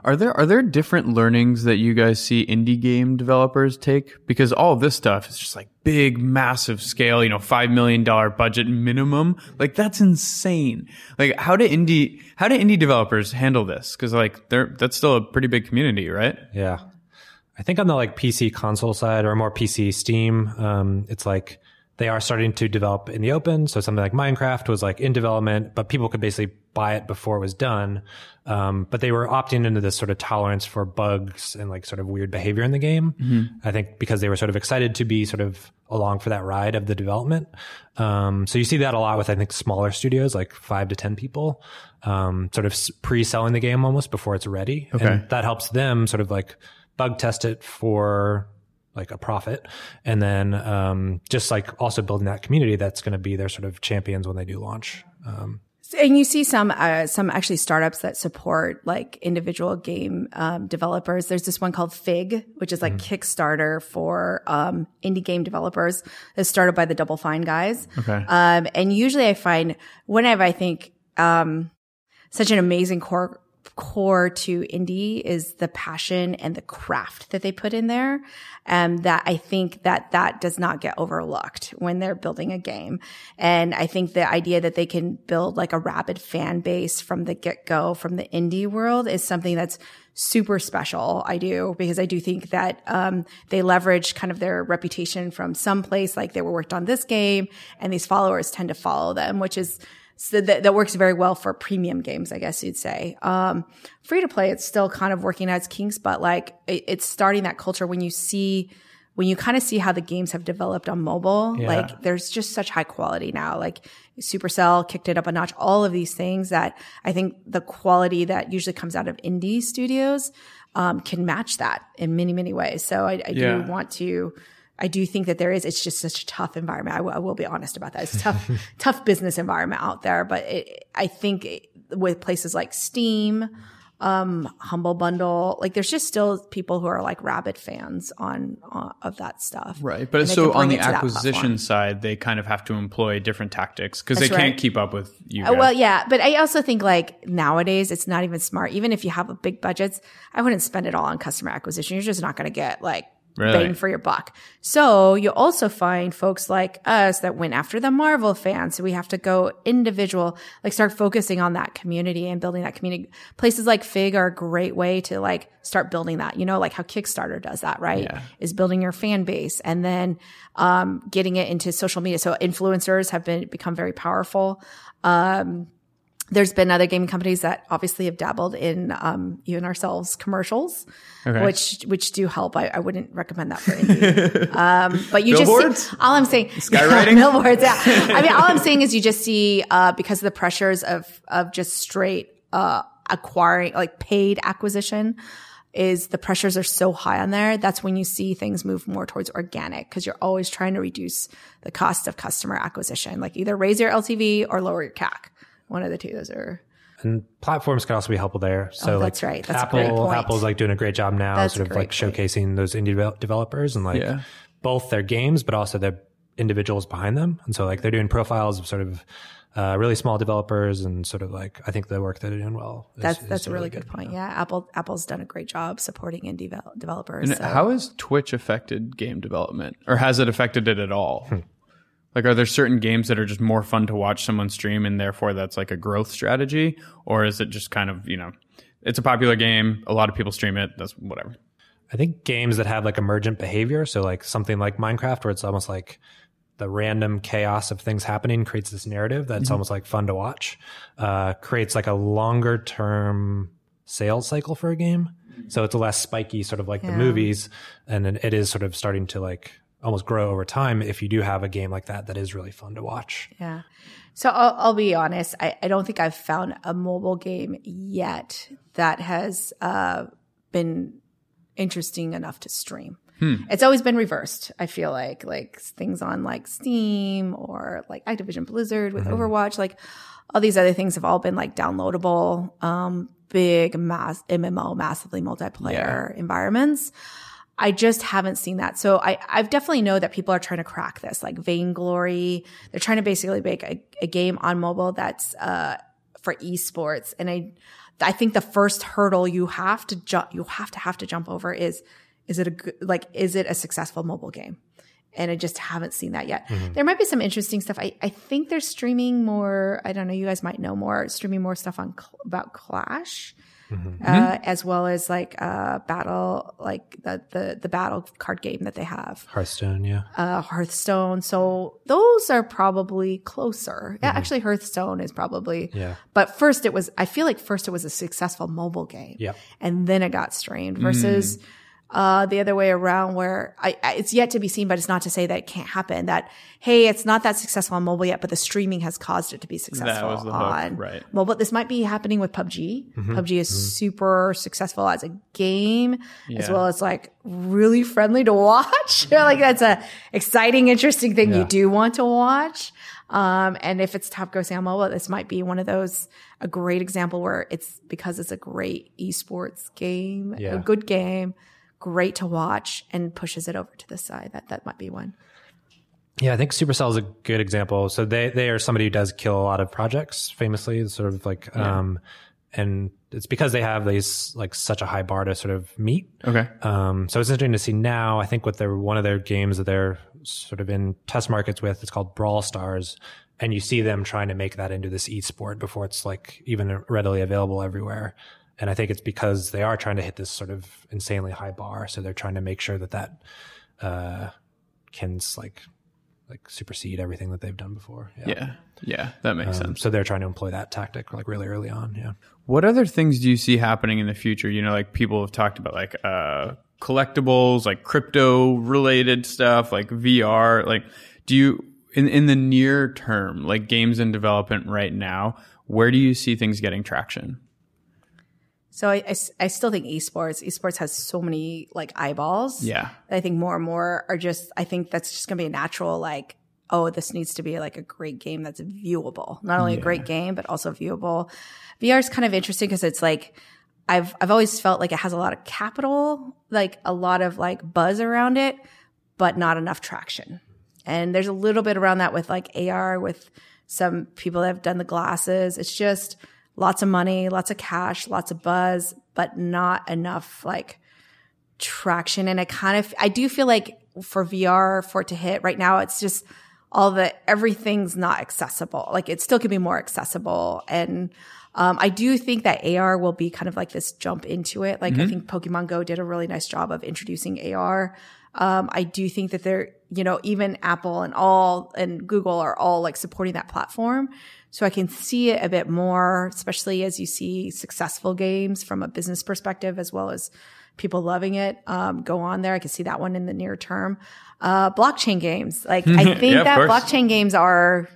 Are there different learnings that you guys see indie game developers take? Because all of this stuff is just like big, massive scale, you know, $5 million budget minimum. Like that's insane. Like how do indie developers handle this? Because like that's still a pretty big community, right? Yeah. I think on the like PC console side, or more PC Steam, it's like they are starting to develop in the open. So something like Minecraft was like in development, but people could basically buy it before it was done. But they were opting into this sort of tolerance for bugs and like sort of weird behavior in the game. I think because they were sort of excited to be sort of along for that ride of the development. So you see that a lot with, I think, smaller studios, like 5 to 10 people, sort of pre-selling the game almost before it's ready. Okay. And that helps them sort of like bug test it for like a profit, and then just like also building that community that's going to be their sort of champions when they do launch. And you see some actually startups that support like individual game developers. There's this one called Fig, which is like Kickstarter for indie game developers. It's started by the Double Fine guys. Okay. And usually I find whenever I think such an amazing core to indie is the passion and the craft that they put in there, and that I think that does not get overlooked when they're building a game. And I think the idea that they can build like a rabid fan base from the get-go from the indie world is something that's super special. I do, because I do think that they leverage kind of their reputation from some place, like they were worked on this game, and these followers tend to follow them, which is so that works very well for premium games, I guess you'd say. Free to play, it's still kind of working out its kinks, but like it's starting that culture when you kind of see how the games have developed on mobile. Yeah. Like there's just such high quality now. Like Supercell kicked it up a notch. All of these things that I think the quality that usually comes out of indie studios can match that in many, many ways. So I do want to. I do think that there is. It's just such a tough environment. I will be honest about that. It's a tough business environment out there. But I think with places like Steam, Humble Bundle. Like, there's just still people who are like rabid fans on of that stuff. Right. But so on the acquisition side, they kind of have to employ different tactics because they can't keep up with you guys. Well, yeah. But I also think like nowadays it's not even smart. Even if you have a big budgets, I wouldn't spend it all on customer acquisition. You're just not going to get like bang for your buck. So you also find folks like us that went after the Marvel fans. So we have to go individual, like start focusing on that community and building that community. Places like Fig are a great way to like start building that, you know, like how Kickstarter does that, right? Yeah. Is building your fan base and then, getting it into social media. So influencers have become very powerful. There's been other gaming companies that obviously have dabbled in, even ourselves commercials, which do help. I wouldn't recommend that for indie. But you billboards? Just see, all I'm saying, skywriting, billboards. Yeah. I mean, all I'm saying is you just see, because of the pressures of just straight, acquiring, like paid acquisition, is the pressures are so high on there. That's when you see things move more towards organic, because you're always trying to reduce the cost of customer acquisition, like either raise your LTV or lower your CAC. One of the two, those are. And platforms can also be helpful there. So that's like right. That's Apple's like doing a great job now, sort of like showcasing those indie developers and like both their games, but also their individuals behind them. And so like they're doing profiles of sort of really small developers and sort of like I think the work that they're doing well. That's a really good point. Yeah, Apple's done a great job supporting indie developers. And how has Twitch affected game development, or has it affected it at all? Like, are there certain games that are just more fun to watch someone stream and therefore that's like a growth strategy? Or is it just kind of, you know, it's a popular game, a lot of people stream it, that's whatever. I think games that have like emergent behavior, so like something like Minecraft where it's almost like the random chaos of things happening creates this narrative that's almost like fun to watch, creates like a longer term sales cycle for a game. So it's less spiky, sort of like the movies, and it is sort of starting to like almost grow over time if you do have a game like that is really fun to watch. Yeah. So I'll be honest. I don't think I've found a mobile game yet that has been interesting enough to stream. It's always been reversed, I feel like things on like Steam or like Activision Blizzard with Overwatch, like all these other things have all been like downloadable, big mass MMO, massively multiplayer environments. I just haven't seen that. So I've definitely know that people are trying to crack this, like Vainglory. They're trying to basically make a game on mobile that's, for esports. And I think the first hurdle you have to jump over is it is it a successful mobile game? And I just haven't seen that yet. There might be some interesting stuff. I think they're streaming more. I don't know. You guys might know more, streaming more stuff on about Clash. As well as like battle, like the battle card game that they have, Hearthstone, Hearthstone. So those are probably closer. Yeah, actually, Hearthstone is probably. Yeah. But first, I feel like it was a successful mobile game. Yeah. And then it got streamed versus the other way around, where it's yet to be seen. But it's not to say that it can't happen. That hey, it's not that successful on mobile yet, but the streaming has caused it to be successful on mobile. This might be happening with PUBG. PUBG is super successful as a game, as well as like really friendly to watch. Like that's a exciting, interesting thing you do want to watch. And if it's top grossing on mobile, this might be one of those, a great example where it's because it's a great esports game, a good game, great to watch, and pushes it over to the side. That might be one. Yeah, I think Supercell is a good example. So they are somebody who does kill a lot of projects, famously, sort of like, and it's because they have these like such a high bar to sort of meet. Okay. So it's interesting to see now. I think with one of their games that they're sort of in test markets with, it's called Brawl Stars, and you see them trying to make that into this esport before it's like even readily available everywhere. And I think it's because they are trying to hit this sort of insanely high bar, so they're trying to make sure that can like supersede everything that they've done before. Yeah, that makes sense. So they're trying to employ that tactic like really early on. Yeah. What other things do you see happening in the future? You know, like people have talked about like collectibles, like crypto related stuff, like VR. Like, do you in the near term, like games in development right now, where do you see things getting traction? So I still think esports has so many like eyeballs. Yeah. I think more and more are just, I think that's just going to be a natural, like, oh, this needs to be like a great game that's viewable. Not only a great game, but also viewable. VR is kind of interesting because it's like, I've always felt like it has a lot of capital, like a lot of like buzz around it, but not enough traction. And there's a little bit around that with like AR, with some people that have done the glasses. It's just lots of money, lots of cash, lots of buzz, but not enough like traction. And I do feel like for VR, for it to hit right now, it's just everything's not accessible. Like it still could be more accessible. And I do think that AR will be kind of like this jump into it. Like I think Pokemon Go did a really nice job of introducing AR. I do think that they're, you know, even Apple and Google are all like supporting that platform. So I can see it a bit more, especially as you see successful games from a business perspective, as well as people loving it, go on there. I can see that one in the near term. Blockchain games. Like I think that blockchain games are,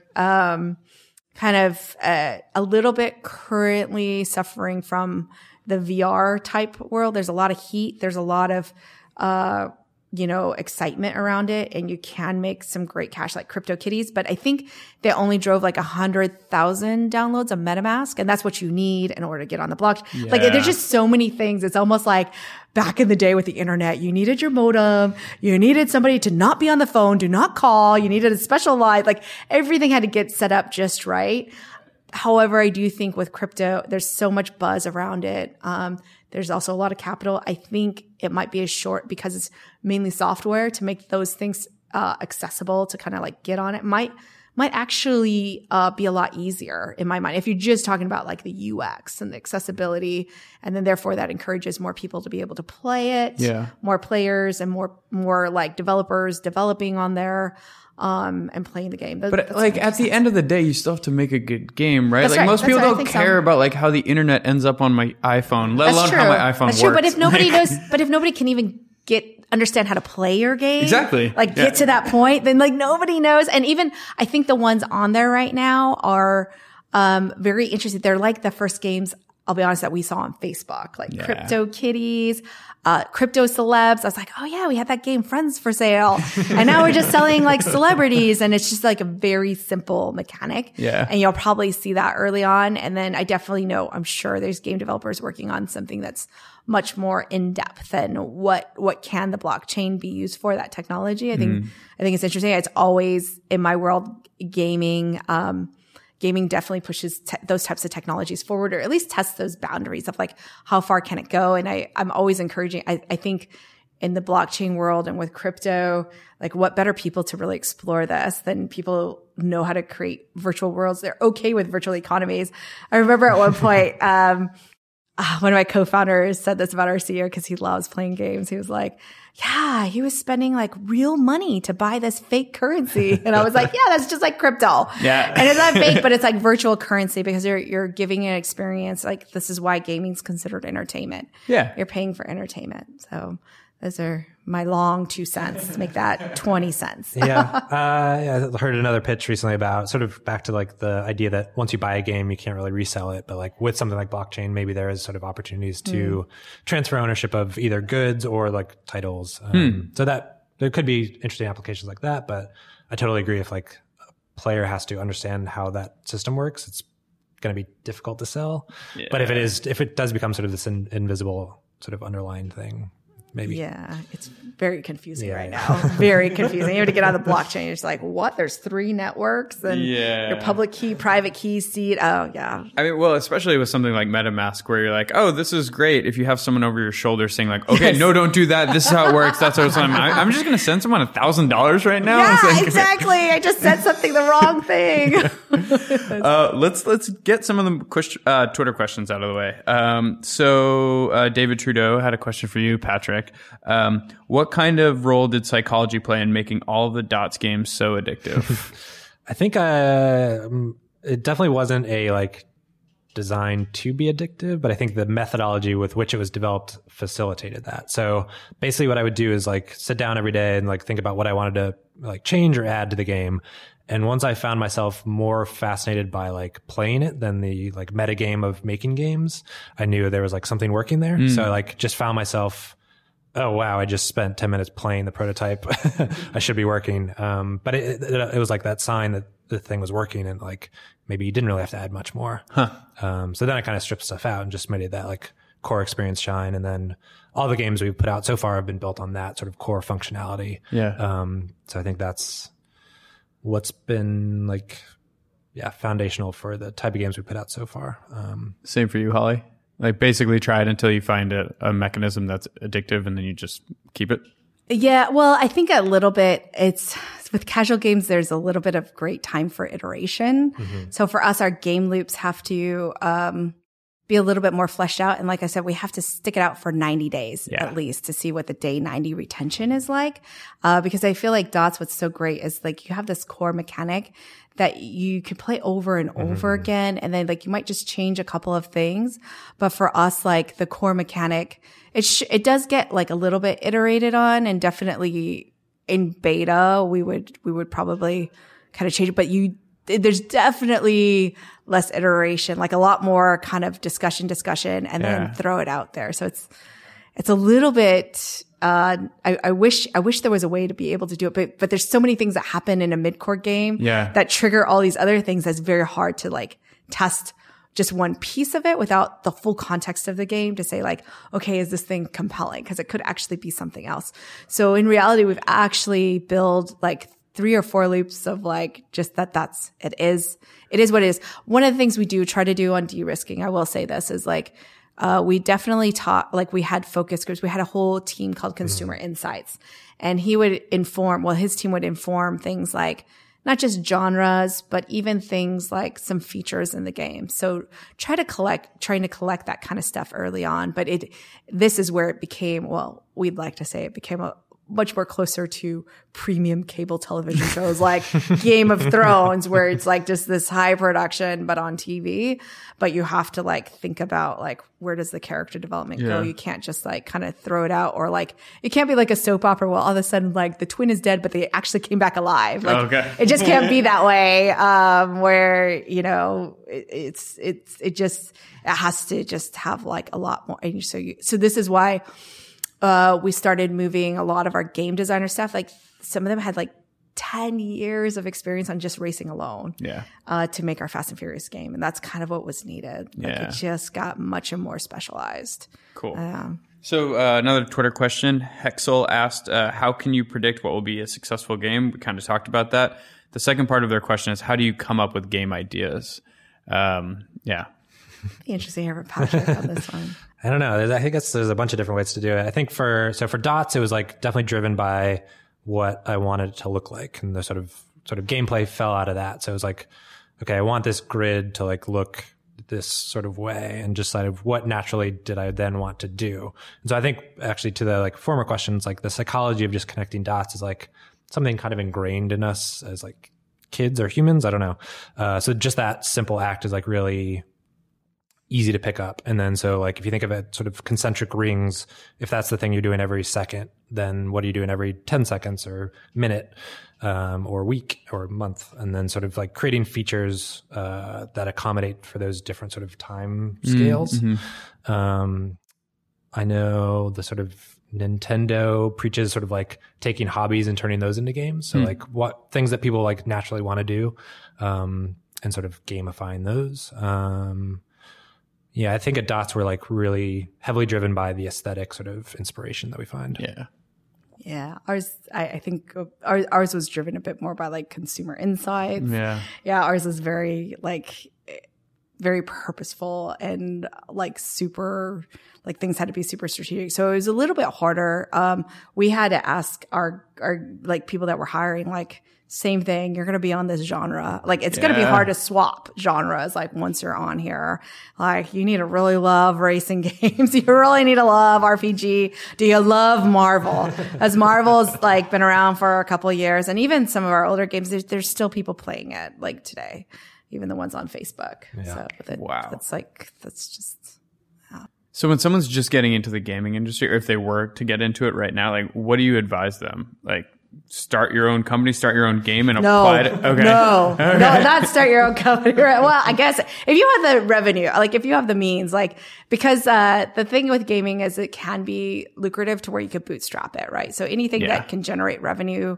kind of a little bit currently suffering from the VR type world. There's a lot of heat. There's a lot of, you know, excitement around it, and you can make some great cash like CryptoKitties, but I think they only drove like 100,000 downloads of MetaMask, and that's what you need in order to get on the blockchain. Yeah. Like there's just so many things. It's almost like back in the day with the internet, you needed your modem, you needed somebody to not be on the phone, do not call, you needed a special line, like everything had to get set up just right. However, I do think with crypto, there's so much buzz around it. There's also a lot of capital. I think it might be a short because it's mainly software to make those things accessible to kind of like get on it. Might actually be a lot easier in my mind if you're just talking about like the UX and the accessibility, and then therefore that encourages more people to be able to play it, more players and more like developers developing on there. And playing the game. But like at the end of the day, you still have to make a good game, right? That's like most people don't care about like how the internet ends up on my iPhone, let alone how my iPhone works. That's true, but if nobody knows, but if nobody can even understand how to play your game, exactly, like get to that point, then like nobody knows. And even I think the ones on there right now are very interesting. They're like the first games, I'll be honest, that we saw on Facebook, like CryptoKitties, crypto celebs. I was like, oh yeah, we had that game Friends for Sale. And now we're just selling like celebrities. And it's just like a very simple mechanic. Yeah. And you'll probably see that early on. And then I definitely know, I'm sure there's game developers working on something that's much more in depth than what can the blockchain be used for, that technology. I think it's interesting. It's always in my world, gaming, gaming definitely pushes those types of technologies forward, or at least tests those boundaries of like how far can it go. And I'm always encouraging. I think in the blockchain world and with crypto, like what better people to really explore this than people who know how to create virtual worlds. They're okay with virtual economies. I remember at one point, one of my co-founders said this about our CEO because he loves playing games. He was like, yeah, he was spending like real money to buy this fake currency. And I was like, yeah, that's just like crypto. Yeah. And it's not fake, but it's like virtual currency because you're giving an experience. Like this is why gaming's considered entertainment. Yeah. You're paying for entertainment. So those are my long 2 cents. Let's make that 20 cents. I heard another pitch recently about sort of back to like the idea that once you buy a game, you can't really resell it. But like with something like blockchain, maybe there is sort of opportunities to transfer ownership of either goods or like titles. So that there could be interesting applications like that. But I totally agree, if like a player has to understand how that system works, it's going to be difficult to sell. Yeah. But if it does become sort of this invisible sort of underlying thing. Maybe. Yeah, it's very confusing now. Very confusing. You have to get out of the blockchain. You're just like, what? There's 3 networks and your public key, private key, seed. Oh, yeah. I mean, well, especially with something like MetaMask where you're like, oh, this is great. If you have someone over your shoulder saying like, okay, no, don't do that. This is how it works. That's how it's done. I'm just going to send someone $1,000 right now. Yeah, like, exactly. I just said the wrong thing. Let's get some of the Twitter questions out of the way. So David Trudeau had a question for you, Patrick. What kind of role did psychology play in making all the Dots games so addictive? I think it definitely wasn't a like designed to be addictive, but I think the methodology with which it was developed facilitated that. So basically what I would do is like sit down every day and like think about what I wanted to like change or add to the game. And once I found myself more fascinated by like playing it than the like metagame of making games, I knew there was like something working there. So I like just found myself, oh wow, I just spent 10 minutes playing the prototype. I should be working. But it was like that sign that the thing was working, and like maybe you didn't really have to add much more. So then I kind of stripped stuff out and just made it that like core experience shine. And then all the games we've put out so far have been built on that sort of core functionality. Yeah. So I think that's what's been like, yeah, foundational for the type of games we put out so far. Same for you, Holly? Like basically try it until you find a mechanism that's addictive and then you just keep it? Yeah, well, I think a little bit it's with casual games, there's a little bit of great time for iteration. Mm-hmm. So for us, our game loops have to be a little bit more fleshed out. And like I said, we have to stick it out for 90 days at least to see what the day 90 retention is like. Because I feel like Dots, what's so great is like you have this core mechanic that you could play over and over again. And then like you might just change a couple of things. But for us, like the core mechanic, it does get like a little bit iterated on, and definitely in beta, we would probably kind of change it, but there's definitely less iteration, like a lot more kind of discussion and then throw it out there. So it's a little bit, I wish there was a way to be able to do it, but there's so many things that happen in a mid-core game that trigger all these other things that's very hard to like test just one piece of it without the full context of the game to say like, okay, is this thing compelling? Because it could actually be something else. So in reality, we've actually built like 3 or 4 loops of like just that's it is what it is. One of the things we do try to do on de-risking, I will say this, is like, we definitely taught, like we had focus groups. We had a whole team called Consumer Insights, and his team would inform things like not just genres, but even things like some features in the game. So trying to collect that kind of stuff early on. But this is where it became, well, we'd like to say it became a much more closer to premium cable television shows like Game of Thrones, where it's like just this high production, but on TV. But you have to like think about like, where does the character development go? You can't just like kind of throw it out, or like, it can't be like a soap opera where all of a sudden like the twin is dead, but they actually came back alive. Like it just can't be that way. Where, you know, it has to just have like a lot more. And so this is why, we started moving a lot of our game designer stuff. Like some of them had like 10 years of experience on just racing alone to make our Fast and Furious game. And that's kind of what was needed. Like it just got much more specialized. Cool. So another Twitter question. Hexel asked, how can you predict what will be a successful game? We kind of talked about that. The second part of their question is, how do you come up with game ideas? Be interesting to hear from Patrick on this one. I don't know. I think there's a bunch of different ways to do it. I think for Dots, it was like definitely driven by what I wanted it to look like, and the sort of gameplay fell out of that. So it was like, okay, I want this grid to like look this sort of way, and just sort of what naturally did I then want to do. And so I think actually to the like former questions, like the psychology of just connecting dots is like something kind of ingrained in us as like kids or humans. I don't know. So just that simple act is like really easy to pick up. And then so like if you think of it sort of concentric rings, if that's the thing you're doing every second, then what are you doing every 10 seconds or minute or week or month? And then sort of like creating features that accommodate for those different sort of time scales. Mm-hmm. I know the sort of Nintendo preaches sort of like taking hobbies and turning those into games. So like what things that people like naturally want to do and sort of gamifying those. Yeah, I think at Dots we're like really heavily driven by the aesthetic sort of inspiration that we find. Yeah. Ours, I think ours was driven a bit more by like consumer insights. Yeah. Ours was very like very purposeful and like super like things had to be super strategic. So it was a little bit harder. We had to ask our like people that we're hiring like, same thing. You're going to be on this genre. Like it's going to be hard to swap genres. Like once you're on here, like you need to really love racing games. You really need to love RPG. Do you love Marvel? As Marvel's like been around for a couple of years, and even some of our older games, there's still people playing it like today, even the ones on Facebook. Yeah. So that's just. So when someone's just getting into the gaming industry, or if they were to get into it right now, like what do you advise them? Like, start your own company, start your own game, and apply it. Okay. No, not start your own company. Right? Well, I guess if you have the revenue, like if you have the means, like because the thing with gaming is it can be lucrative to where you could bootstrap it, right? So anything that can generate revenue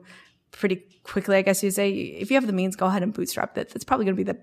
pretty quickly, I guess you say, if you have the means, go ahead and bootstrap it. That's probably going to be the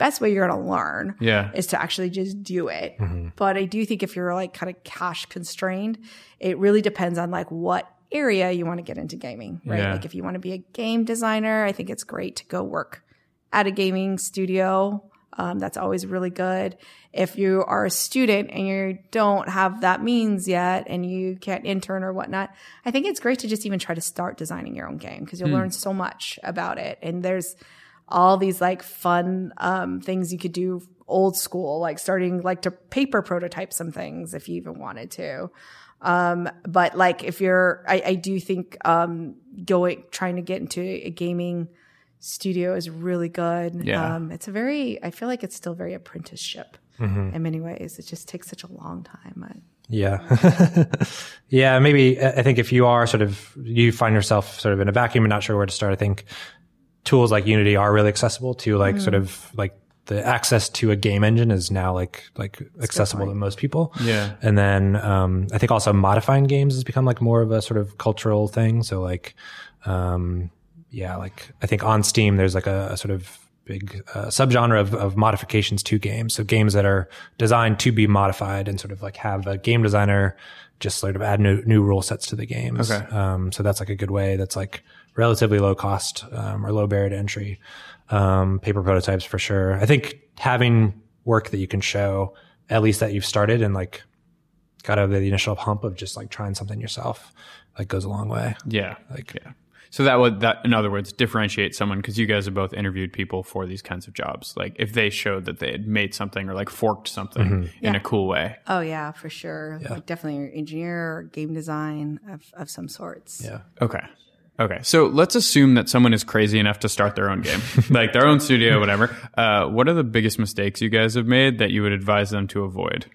best way you're going to learn is to actually just do it. Mm-hmm. But I do think if you're like kind of cash constrained, it really depends on like what area you want to get into gaming, right? Yeah. Like if you want to be a game designer, I think it's great to go work at a gaming studio. That's always really good. If you are a student and you don't have that means yet and you can't intern or whatnot, I think it's great to just even try to start designing your own game because you'll learn so much about it. And there's all these like fun things you could do old school, like starting like to paper prototype some things if you even wanted to. But like if you're, I do think trying to get into a gaming studio is really good. Yeah. It's a very, I feel like it's still very apprenticeship in many ways. It just takes such a long time. Yeah. Yeah. Maybe I think if you are sort of, you find yourself sort of in a vacuum and not sure where to start, I think tools like Unity are really accessible to like sort of like the access to a game engine is now like accessible to most people. Yeah. And then, I think also modifying games has become like more of a sort of cultural thing. So like, yeah, like I think on Steam, there's like a sort of big subgenre of modifications to games. So games that are designed to be modified and sort of like have a game designer just sort of add new rule sets to the games. Okay. So that's like a good way. That's like relatively low cost or low barrier to entry. Paper prototypes for sure. I think having work that you can show, at least that you've started and like got over the initial hump of just like trying something yourself, like goes a long way. Yeah. Like, yeah. So that would, in other words, differentiate someone, because you guys have both interviewed people for these kinds of jobs. Like if they showed that they had made something or like forked something in a cool way. Oh yeah, for sure. Yeah. Like definitely an engineer or game design of some sorts. Yeah. Okay. Okay. So let's assume that someone is crazy enough to start their own game, like their own studio, whatever. What are the biggest mistakes you guys have made that you would advise them to avoid?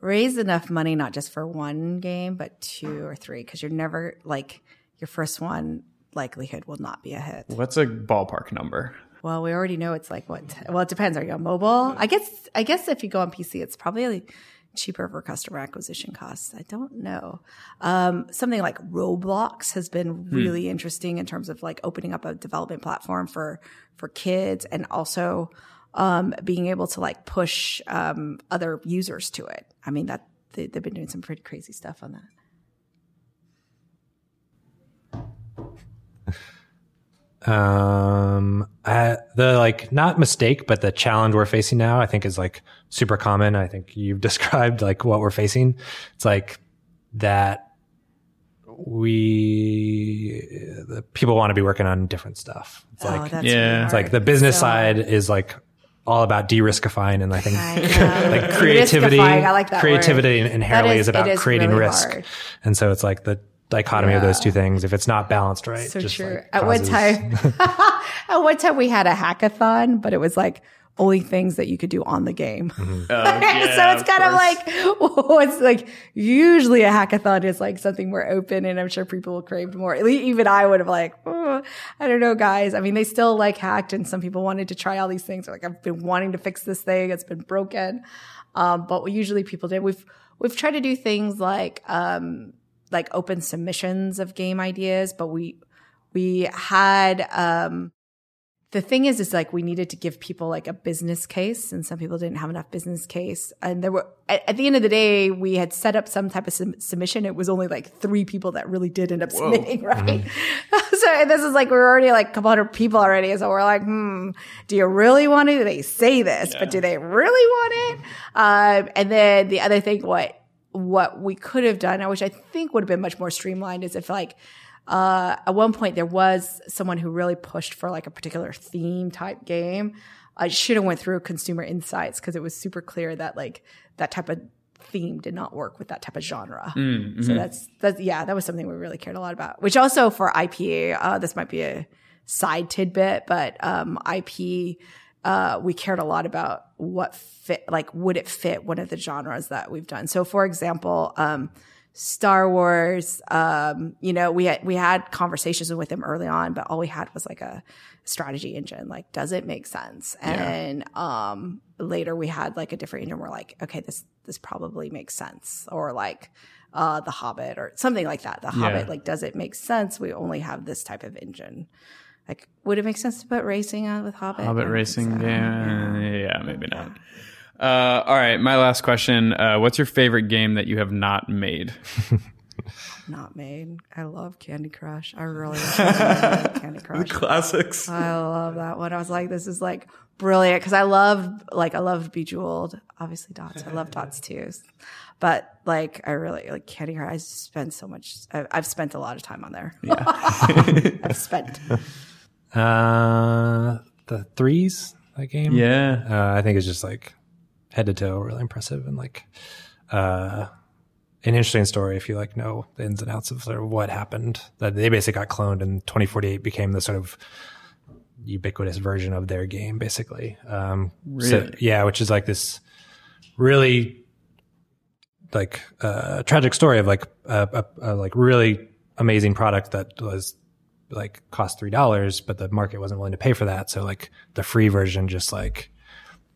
Raise enough money, not just for one game, but two or three, because you're never like your first one. Likelihood will not be a hit. What's a ballpark number? Well, we already know it's like what? Well, it depends. Are you on mobile? I guess if you go on PC, it's probably like cheaper for customer acquisition costs. I don't know. Something like Roblox has been really interesting in terms of like opening up a development platform for kids and also being able to like push other users to it. I mean, that they've been doing some pretty crazy stuff on that. The like not mistake, but the challenge we're facing now, I think is like super common. I think you've described like what we're facing. It's like that the people want to be working on different stuff. It's it's like the business side is like all about de-riskifying, and I think like creativity, I like that creativity word. Inherently is about creating really risk. Hard. And so it's like the dichotomy of those two things, if it's not balanced right. So just true. Like at one time we had a hackathon, but it was like only things that you could do on the game. Mm-hmm. So it's kind of like, it's like usually a hackathon is like something more open, and I'm sure people craved more. Even I would have like, I don't know, guys. I mean, they still like hacked, and some people wanted to try all these things. They're like, I've been wanting to fix this thing. It's been broken. But usually people did. We've tried to do things like open submissions of game ideas, but we had the thing is like we needed to give people like a business case, and some people didn't have enough business case, and there were at the end of the day we had set up some type of submission. It was only like 3 people that really did end up submitting, right? So and this is like we're already like a couple hundred people already, so we're like, do you really want it? They say this, but do they really want it? And then the other thing, what we could have done, which I think would have been much more streamlined, is if like at one point there was someone who really pushed for like a particular theme type game. I should have went through consumer insights, because it was super clear that like that type of theme did not work with that type of genre. Mm-hmm. So that was something we really cared a lot about. Which also for IP, this might be a side tidbit, but IP. We cared a lot about what fit, like would it fit one of the genres that we've done. So for example, Star Wars, we had conversations with them early on, but all we had was like a strategy engine. Like, does it make sense? And later we had like a different engine. We're like, okay, this probably makes sense. Or like The Hobbit or something like that. The Hobbit, like, does it make sense? We only have this type of engine. Like, would it make sense to put racing out with Hobbit? Hobbit racing game? Yeah, maybe not. All right, my last question. What's your favorite game that you have not made? Not made. I love Candy Crush. I really love Candy Crush. The classics. I love that one. I was like, this is like brilliant because I loved Bejeweled. Obviously, Dots. I love Dots too. But like, I really like Candy Crush. I've spent a lot of time on there. Yeah. I've spent the threes, that game. Yeah, I think it's just like head to toe, really impressive and like. An interesting story if you like know the ins and outs of sort of what happened. That they basically got cloned and 2048 became the sort of ubiquitous version of their game, basically. Really? So, yeah, which is like this really like tragic story of like a like really amazing product that was like cost $3, but the market wasn't willing to pay for that. So like the free version just like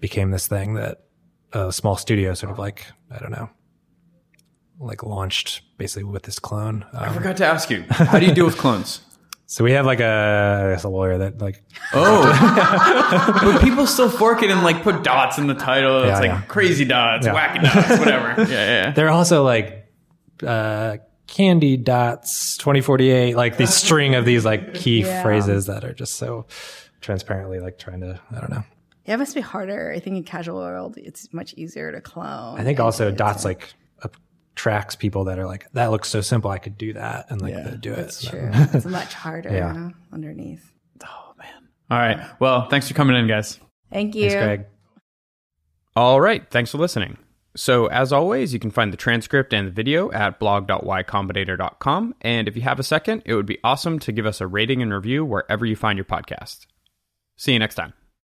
became this thing that a small studio sort of like, I don't know, like launched basically with this clone. I forgot to ask you, how do you deal with clones? So we have like a lawyer that like, oh, but people still fork it and like put Dots in the title. Yeah, it's like crazy Dots, wacky Dots, whatever. Yeah. They're also like, Candy Dots, 2048, like the string of these like key phrases that are just so transparently like trying to, I don't know. Yeah, it must be harder. I think in casual world, it's much easier to clone. I think also Dots like tracks people that are like, that looks so simple, I could do that, and like they do it. That's true. It's much harder underneath. Oh man. All right. Well, thanks for coming in, guys. Thank you. Thanks, Greg. All right. Thanks for listening. So as always, you can find the transcript and the video at blog.ycombinator.com. And if you have a second, it would be awesome to give us a rating and review wherever you find your podcast. See you next time.